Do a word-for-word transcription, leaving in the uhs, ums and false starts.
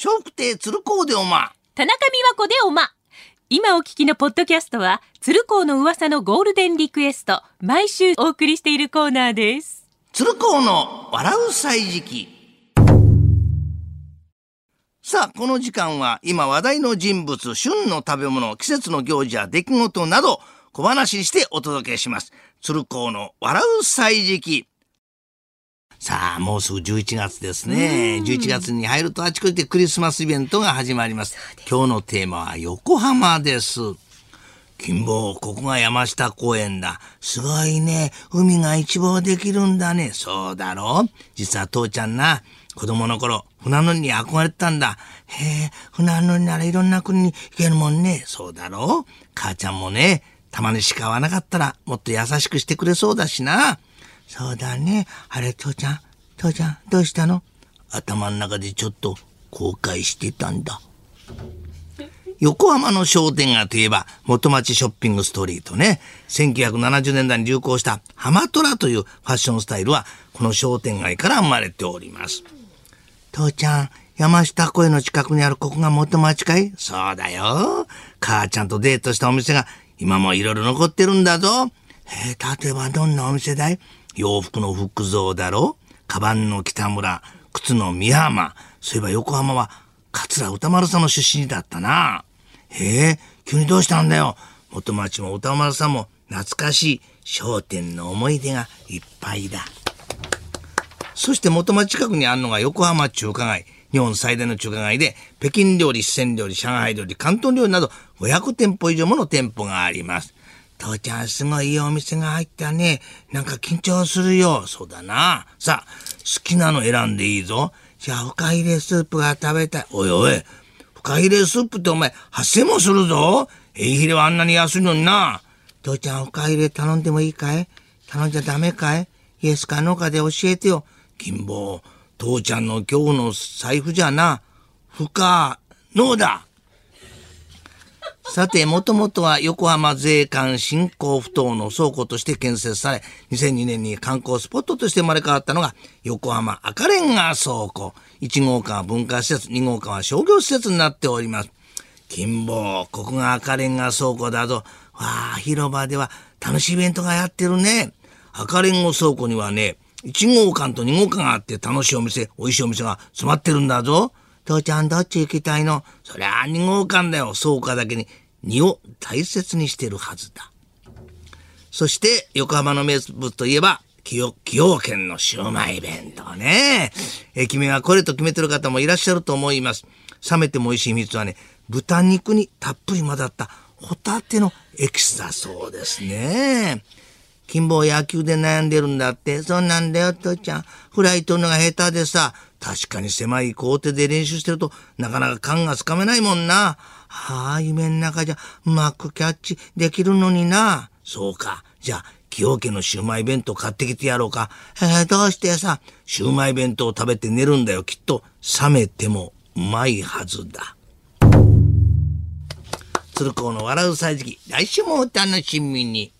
笑福亭鶴光でおま。田中美和子でおま。今お聞きのポッドキャストは鶴光の噂のゴールデンリクエスト、毎週お送りしているコーナーです。鶴光の笑う歳時記。さあ、この時間は今話題の人物、旬の食べ物、季節の行事や出来事など小話してお届けします。鶴光の笑う歳時記。さあ、もうすぐじゅういちがつですね。じゅういちがつに入るとあちこちでクリスマスイベントが始まります。今日のテーマは横浜です。金坊、ここが山下公園だ。すごいね、海が一望できるんだね。そうだろう。実は父ちゃんな、子供の頃船乗りに憧れてたんだ。へえ、船乗りならいろんな国に行けるもんね。そうだろう。母ちゃんもね、たまにしか会わなかったらもっと優しくしてくれそうだしな。そうだね。あれ、父ちゃん、父ちゃん、どうしたの？頭の中でちょっと後悔してたんだ。横浜の商店街といえば元町ショッピングストリートね。せんきゅうひゃくななじゅうねんだいに流行したハマトラというファッションスタイルはこの商店街から生まれております。父ちゃん、山下公園の近くにあるここが元町かい？そうだよ。母ちゃんとデートしたお店が今もいろいろ残ってるんだぞ。えー、例えばどんなお店だい？洋服の福蔵だろ、カバンの北村、靴の三浜。そういえば横浜は桂歌丸さんの出身だったな。へえ、急にどうしたんだよ。元町も歌丸さんも懐かしい商店の思い出がいっぱいだ。そして元町近くにあるのが横浜中華街。日本最大の中華街で北京料理、四川料理、上海料理、広東料理などごひゃくてんぽ以上もの店舗があります。父ちゃん、すごいいいお店が入ったね。なんか緊張するよ。そうだな。さあ、好きなの選んでいいぞ。じゃあ、フカヒレスープが食べたい。おいおい、フカヒレスープってお前はっせんもするぞ。エイヒレはあんなに安いのにな。父ちゃん、フカヒレ頼んでもいいかい？頼んじゃダメかい？イエスかノーかで教えてよ。金坊、父ちゃんの今日の財布じゃな、フカノーだ。さて、もともとは横浜税関振興不当の倉庫として建設され、にせんにねんに観光スポットとして生まれ変わったのが横浜赤レンガ倉庫。いちごうかんは文化施設、にごうかんは商業施設になっております。金坊、ここが赤レンガ倉庫だぞ。わあ、広場では楽しいイベントがやってるね。赤レンガ倉庫にはね、いちごうかんとにごうかんがあって楽しいお店、美味しいお店が詰まってるんだぞ。父ちゃん、どっち行きたいの？そりゃあにごうかんだよ。そうかだけににを大切にしてるはずだ。そして横浜の名物といえば崎陽軒のシウマイ弁当ね。駅名はこれと決めてる方もいらっしゃると思います。冷めても美味しい秘密はね、豚肉にたっぷり混ざったホタテのエキスだそうですね。金坊、野球で悩んでるんだって。そうなんだよ、父ちゃん。フライ取るのが下手でさ、確かに狭い校庭で練習してるとなかなか感がつかめないもんな。はあ、夢の中じゃうまくキャッチできるのにな。そうか、じゃあ崎陽軒のシウマイ弁当買ってきてやろうか。えー、どうしてさ、シウマイ弁当を食べて寝るんだよ。きっと冷めてもうまいはずだ。鶴光の笑う歳時記、来週もお楽しみに。